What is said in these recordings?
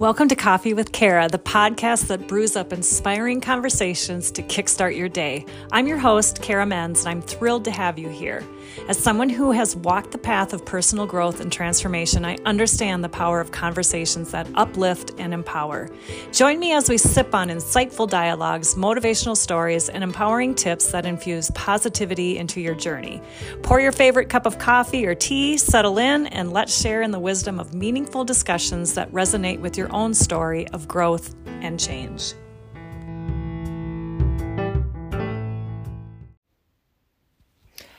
Welcome to Coffee with Cara, the podcast that brews up inspiring conversations to kickstart your day. I'm your host, Cara Menz, and I'm thrilled to have you here. As someone who has walked the path of personal growth and transformation, I understand the power of conversations that uplift and empower. Join me as we sip on insightful dialogues, motivational stories, and empowering tips that infuse positivity into your journey. Pour your favorite cup of coffee or tea, settle in, and let's share in the wisdom of meaningful discussions that resonate with your own story of growth and change.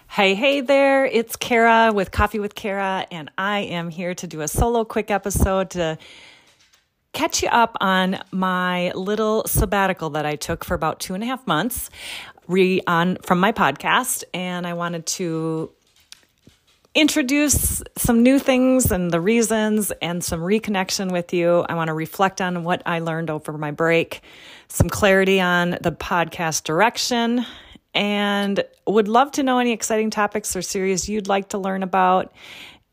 Hey there, it's Cara with Coffee with Cara, and I am here to do a solo quick episode to catch you up on my little sabbatical that I took for about 2.5 months from my podcast, and I wanted to introduce some new things and the reasons and some reconnection with you. I want to reflect on what I learned over my break, some clarity on the podcast direction, and would love to know any exciting topics or series you'd like to learn about.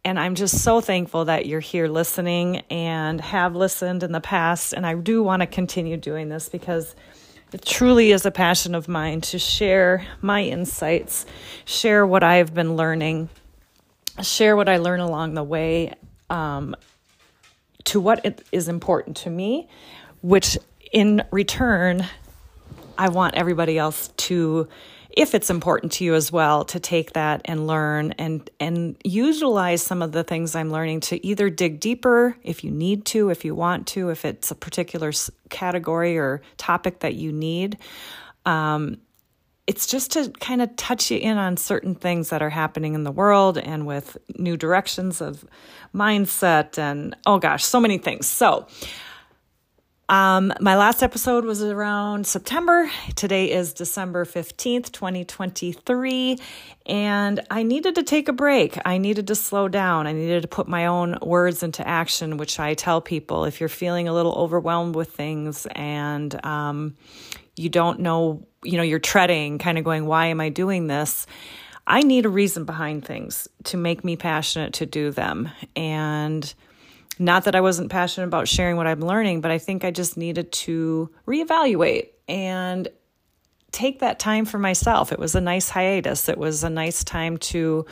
And I'm just so thankful that you're here listening and have listened in the past. And I do want to continue doing this because it truly is a passion of mine to share my insights, share what I've been learning, share what I learn along the way to what is important to me, which in return I want everybody else to, if it's important to you as well, to take that and learn and utilize some of the things I'm learning to either dig deeper if you need to, if you want to, if it's a particular category or topic that you need. It's just to kind of touch you in on certain things that are happening in the world and with new directions of mindset and, oh gosh, so many things. So my last episode was around September. Today is December 15th, 2023, and I needed to take a break. I needed to slow down. I needed to put my own words into action, which I tell people, if you're feeling a little overwhelmed with things and you don't know, you're treading, kind of going, why am I doing this? I need a reason behind things to make me passionate to do them. And not that I wasn't passionate about sharing what I'm learning, but I think I just needed to reevaluate and take that time for myself. It was a nice hiatus. It was a nice time to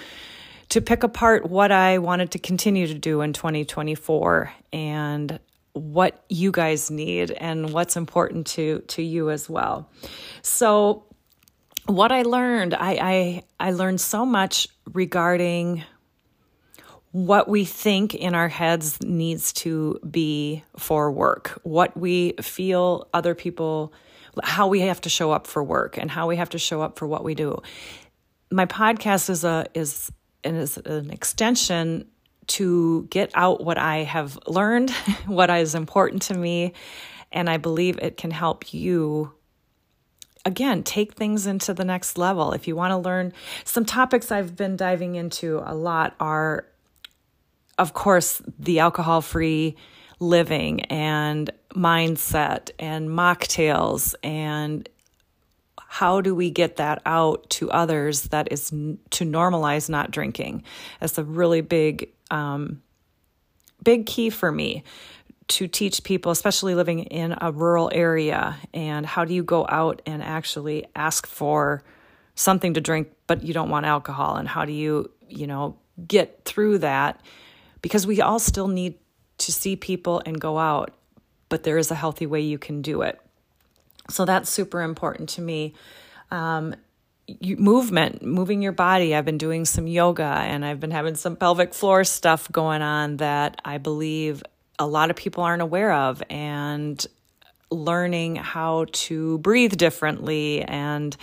pick apart what I wanted to continue to do in 2024 and what you guys need and what's important to you as well. So what I learned, I learned so much regarding what we think in our heads needs to be for work, what we feel other people, how we have to show up for work and how we have to show up for what we do. My podcast is an extension to get out what I have learned, what is important to me, and I believe it can help you, again, take things into the next level. If you want to learn, some topics I've been diving into a lot are, of course, the alcohol-free living and mindset and mocktails and how do we get that out to others, that is to normalize not drinking. That's a really big, big key for me to teach people, especially living in a rural area, and how do you go out and actually ask for something to drink, but you don't want alcohol, and how do you, get through that. Because we all still need to see people and go out, but there is a healthy way you can do it. So that's super important to me. Movement, moving your body. I've been doing some yoga and I've been having some pelvic floor stuff going on that I believe a lot of people aren't aware of, and learning how to breathe differently. And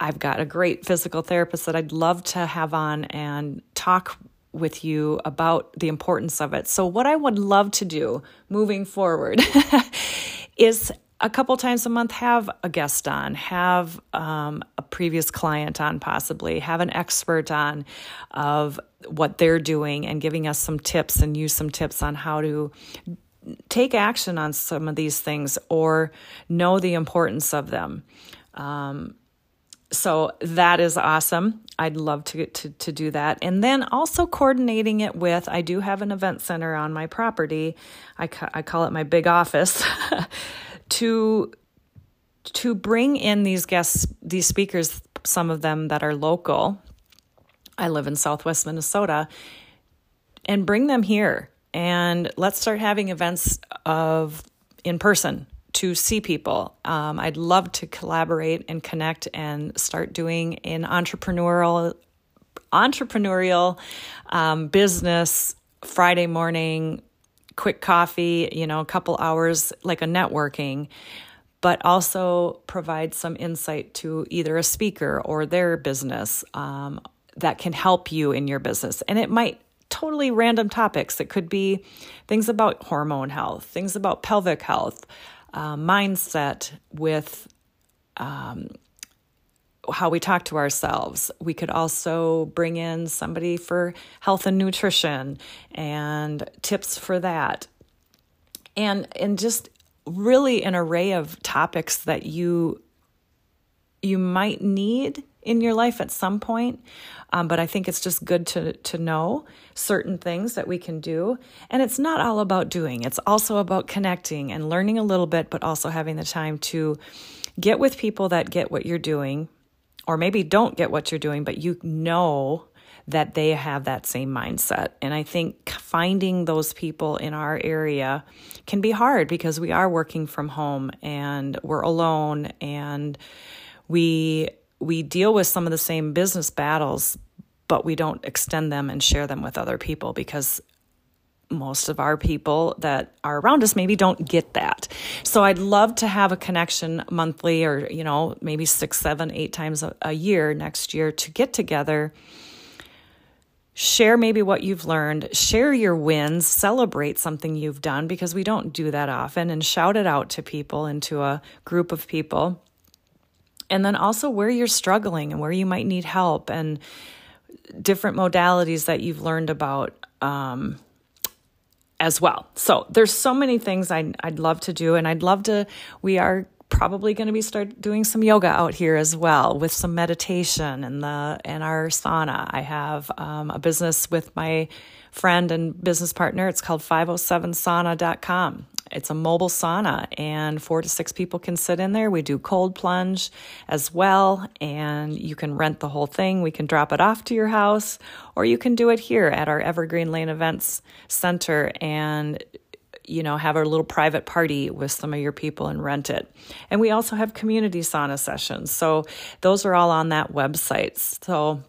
I've got a great physical therapist that I'd love to have on and talk with you about the importance of it. So what I would love to do moving forward is a couple times a month have a guest on, have a previous client on possibly, have an expert on of what they're doing and giving us some tips and use some tips on how to take action on some of these things or know the importance of them. So that is awesome. I'd love to do that. And then also coordinating it with, I do have an event center on my property. I call it my big office to bring in these guests, these speakers, some of them that are local. I live in Southwest Minnesota, and bring them here. And let's start having events in person to see people. I'd love to collaborate and connect and start doing an entrepreneurial business Friday morning, quick coffee, a couple hours, like a networking, but also provide some insight to either a speaker or their business that can help you in your business. And it might totally random topics. It could be things about hormone health, things about pelvic health, mindset with how we talk to ourselves. We could also bring in somebody for health and nutrition and tips for that. And just really an array of topics that you might need in your life at some point. But I think it's just good to know certain things that we can do. And it's not all about doing. It's also about connecting and learning a little bit, but also having the time to get with people that get what you're doing, or maybe don't get what you're doing, but you know that they have that same mindset. And I think finding those people in our area can be hard because we are working from home and we're alone, and we deal with some of the same business battles, but we don't extend them and share them with other people because most of our people that are around us maybe don't get that. So I'd love to have a connection monthly, or, maybe 6, 7, 8 times a year next year, to get together, share maybe what you've learned, share your wins, celebrate something you've done, because we don't do that often, and shout it out to people, into a group of people. And then also where you're struggling and where you might need help, and different modalities that you've learned about as well. So there's so many things I'd love to do, and we are probably going to be start doing some yoga out here as well, with some meditation and our sauna. I have a business with my friend and business partner. It's called 507sauna.com. It's a mobile sauna, and 4 to 6 people can sit in there. We do cold plunge as well, and you can rent the whole thing. We can drop it off to your house, or you can do it here at our Evergreen Lane Events Center and, have a little private party with some of your people and rent it. And we also have community sauna sessions. So those are all on that website. So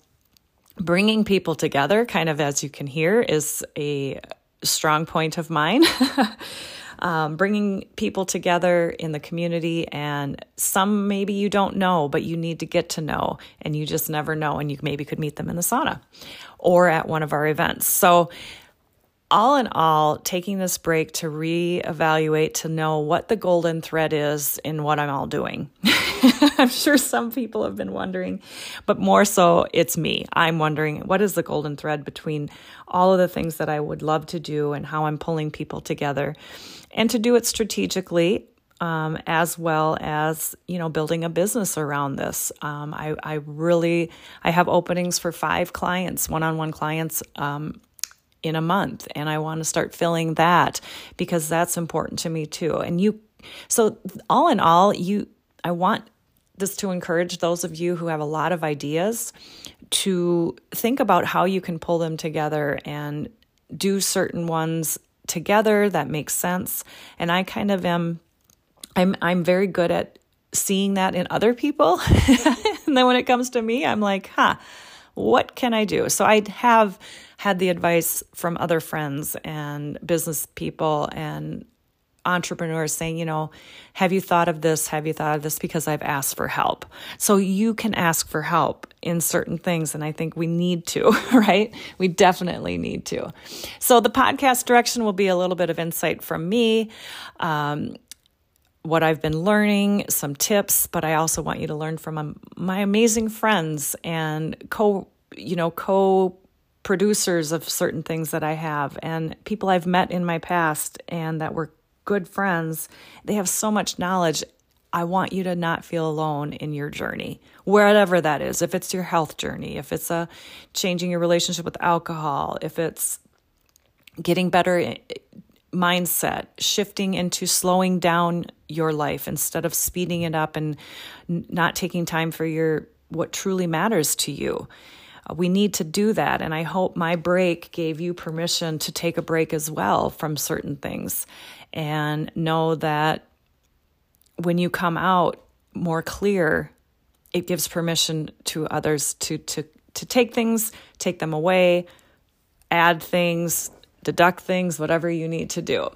bringing people together, kind of as you can hear, is a strong point of mine. Bringing people together in the community, and some maybe you don't know, but you need to get to know, and you just never know, and you maybe could meet them in the sauna or at one of our events. So all in all, taking this break to reevaluate, to know what the golden thread is in what I'm all doing. I'm sure some people have been wondering, but more so it's me. I'm wondering, what is the golden thread between all of the things that I would love to do, and how I'm pulling people together, and to do it strategically, as well as, building a business around this. I have openings for 5 clients, one-on-one clients, in a month. And I want to start filling that, because that's important to me too. So all in all, I want this to encourage those of you who have a lot of ideas to think about how you can pull them together and do certain ones together that makes sense. And I kind of am, I'm very good at seeing that in other people. And then when it comes to me, I'm like, what can I do? So I have had the advice from other friends and business people and entrepreneurs saying, have you thought of this? Have you thought of this? Because I've asked for help. So you can ask for help in certain things. And I think we need to, right? We definitely need to. So the podcast direction will be a little bit of insight from me, what I've been learning, some tips, but I also want you to learn from my amazing friends and co-producers of certain things that I have, and people I've met in my past and that were good friends. They have so much knowledge. I want you to not feel alone in your journey, wherever that is. If it's your health journey, if it's changing your relationship with alcohol, if it's getting better mindset, shifting into slowing down your life instead of speeding it up and not taking time for what truly matters to you. We need to do that. And I hope my break gave you permission to take a break as well from certain things and know that when you come out more clear, it gives permission to others to take things, take them away, add things, deduct things, whatever you need to do.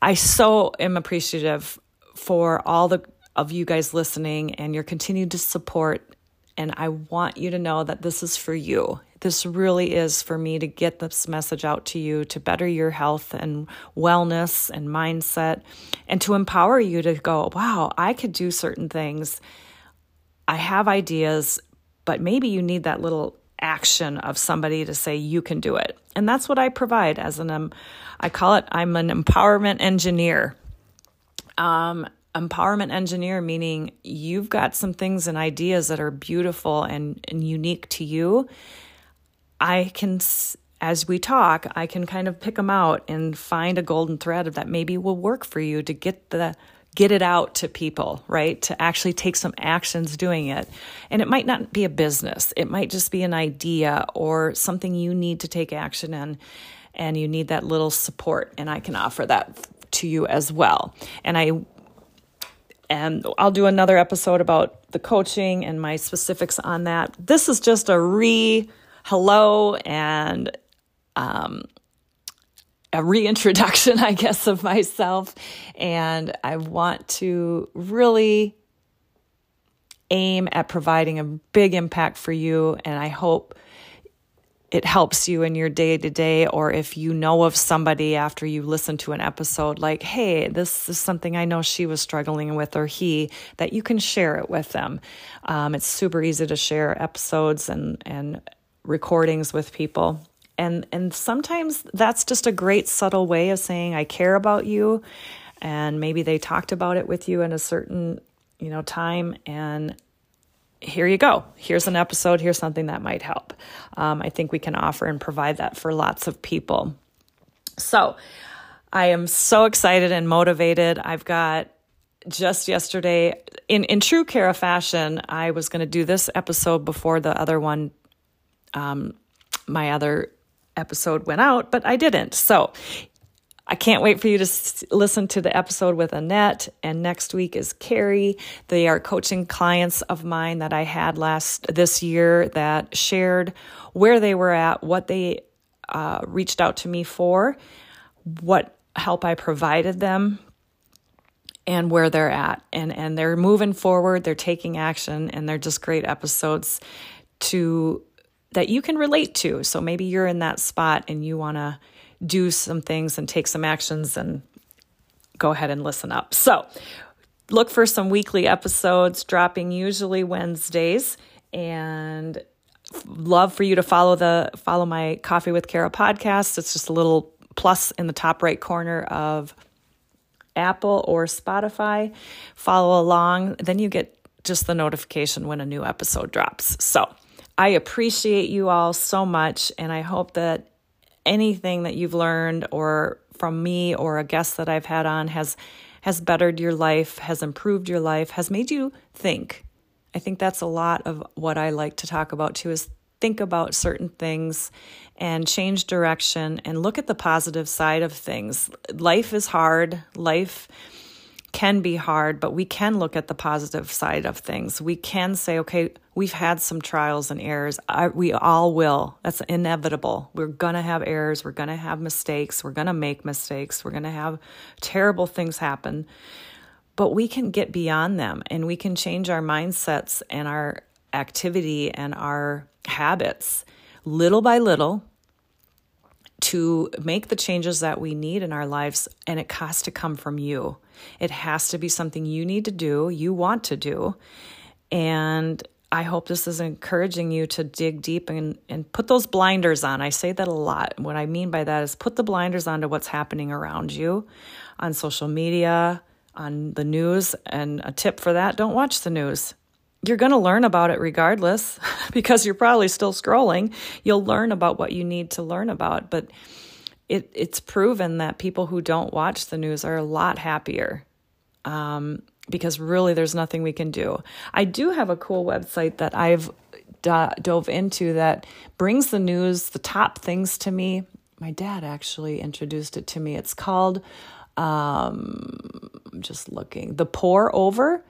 I so am appreciative for all of you guys listening and your continued support. And I want you to know that this is for you. This really is for me to get this message out to you, to better your health and wellness and mindset, and to empower you to go, wow, I could do certain things. I have ideas, but maybe you need that little action of somebody to say you can do it. And that's what I provide as I call it, I'm an empowerment engineer. Empowerment engineer, meaning you've got some things and ideas that are beautiful and unique to you. I can, as we talk, I can kind of pick them out and find a golden thread that maybe will work for you to get it out to people, right? To actually take some actions doing it. And it might not be a business. It might just be an idea or something you need to take action in, and you need that little support. And I can offer that to you as well. And I'll do another episode about the coaching and my specifics on that. This is just a hello and a reintroduction, I guess, of myself. And I want to really aim at providing a big impact for you. And I hope it helps you in your day-to-day, or if you know of somebody after you listen to an episode, like, hey, this is something I know she was struggling with, or he, that you can share it with them. It's super easy to share episodes and recordings with people. And sometimes that's just a great subtle way of saying, I care about you. And maybe they talked about it with you in a certain, time. And here you go. Here's an episode. Here's something that might help. I think we can offer and provide that for lots of people. So I am so excited and motivated. I've got just yesterday, in true Cara fashion, I was going to do this episode before the other one, my other episode went out, but I didn't. So I can't wait for you to listen to the episode with Annette. And next week is Carrie. They are coaching clients of mine that I had this year that shared where they were at, what they reached out to me for, what help I provided them, and where they're at. And they're moving forward. They're taking action, and they're just great episodes that you can relate to. So maybe you're in that spot and you want to do some things and take some actions, and go ahead and listen up. So look for some weekly episodes dropping usually Wednesdays, and love for you to follow my Coffee with Cara podcast. It's just a little plus in the top right corner of Apple or Spotify. Follow along. Then you get just the notification when a new episode drops. So I appreciate you all so much. And I hope that anything that you've learned or from me or a guest that I've had on has bettered your life, has improved your life, has made you think. I think that's a lot of what I like to talk about too, is think about certain things and change direction and look at the positive side of things. Life is hard. Life can be hard, but we can look at the positive side of things. We can say, okay, we've had some trials and errors. We all will. That's inevitable. We're going to have errors. We're going to have mistakes. We're going to make mistakes. We're going to have terrible things happen, but we can get beyond them, and we can change our mindsets and our activity and our habits little by little to make the changes that we need in our lives. And it has to come from you. It has to be something you need to do, you want to do. And I hope this is encouraging you to dig deep and put those blinders on. I say that a lot. What I mean by that is put the blinders on to what's happening around you on social media, on the news. And a tip for that, don't watch the news. You're going to learn about it regardless because you're probably still scrolling. You'll learn about what you need to learn about. But it's proven that people who don't watch the news are a lot happier because really there's nothing we can do. I do have a cool website that I've dove into that brings the news, the top things to me. My dad actually introduced it to me. It's called, I'm just looking, The Pour Over.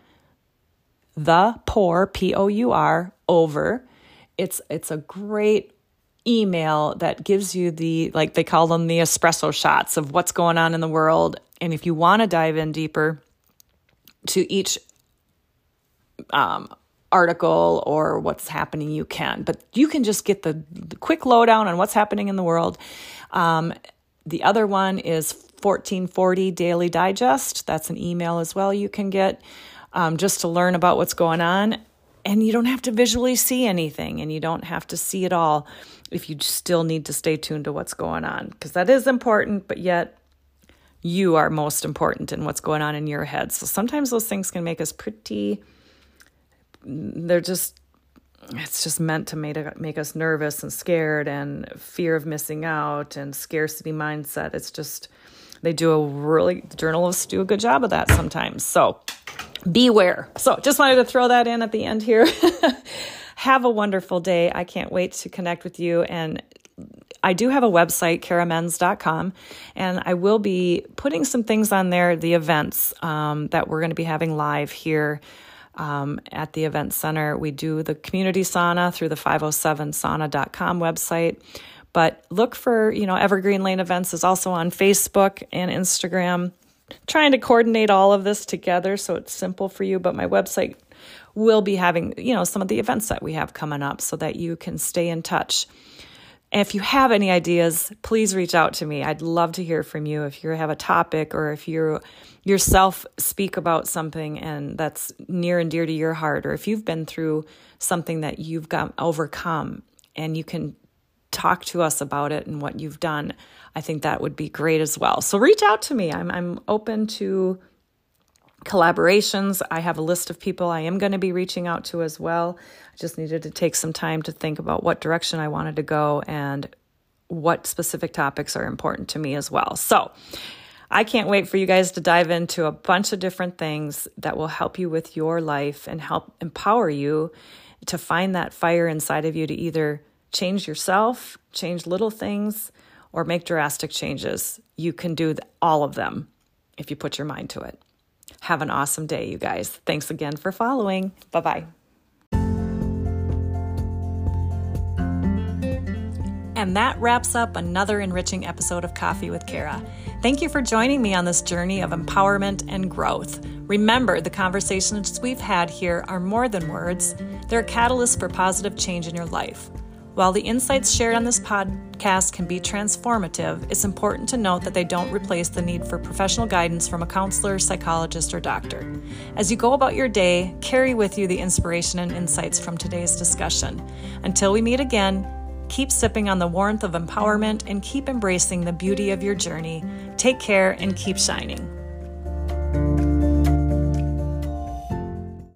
The Pour, P-O-U-R, Over. It's a great email that gives you the, like they call them, the espresso shots of what's going on in the world. And if you want to dive in deeper to each article or what's happening, you can. But you can just get the quick lowdown on what's happening in the world. The other one is 1440 Daily Digest. That's an email as well you can get. Just to learn about what's going on. And you don't have to visually see anything, and you don't have to see it all if you still need to stay tuned to what's going on, because that is important, but yet you are most important in what's going on in your head. So sometimes those things can make us pretty, it's just meant to make us nervous and scared and fear of missing out and scarcity mindset. It's just, journalists do a good job of that sometimes. So beware. So just wanted to throw that in at the end here. Have a wonderful day. I can't wait to connect with you. And I do have a website, caramens.com, and I will be putting some things on there, the events that we're going to be having live here at the event center. We do the community sauna through the 507sauna.com website. But look for, Evergreen Lane Events is also on Facebook and Instagram. Trying to coordinate all of this together so it's simple for you, but my website will be having, some of the events that we have coming up so that you can stay in touch. And if you have any ideas, please reach out to me. I'd love to hear from you if you have a topic or if you yourself speak about something and that's near and dear to your heart, or if you've been through something that you've overcome and you can talk to us about it and what you've done. I think that would be great as well. So reach out to me. I'm open to collaborations. I have a list of people I am going to be reaching out to as well. I just needed to take some time to think about what direction I wanted to go and what specific topics are important to me as well. So I can't wait for you guys to dive into a bunch of different things that will help you with your life and help empower you to find that fire inside of you to either change yourself, change little things, or make drastic changes. You can do all of them if you put your mind to it. Have an awesome day, you guys. Thanks again for following. Bye-bye. And that wraps up another enriching episode of Coffee with Cara. Thank you for joining me on this journey of empowerment and growth. Remember, the conversations we've had here are more than words. They're catalysts for positive change in your life. While the insights shared on this podcast can be transformative, it's important to note that they don't replace the need for professional guidance from a counselor, psychologist, or doctor. As you go about your day, carry with you the inspiration and insights from today's discussion. Until we meet again, keep sipping on the warmth of empowerment and keep embracing the beauty of your journey. Take care and keep shining.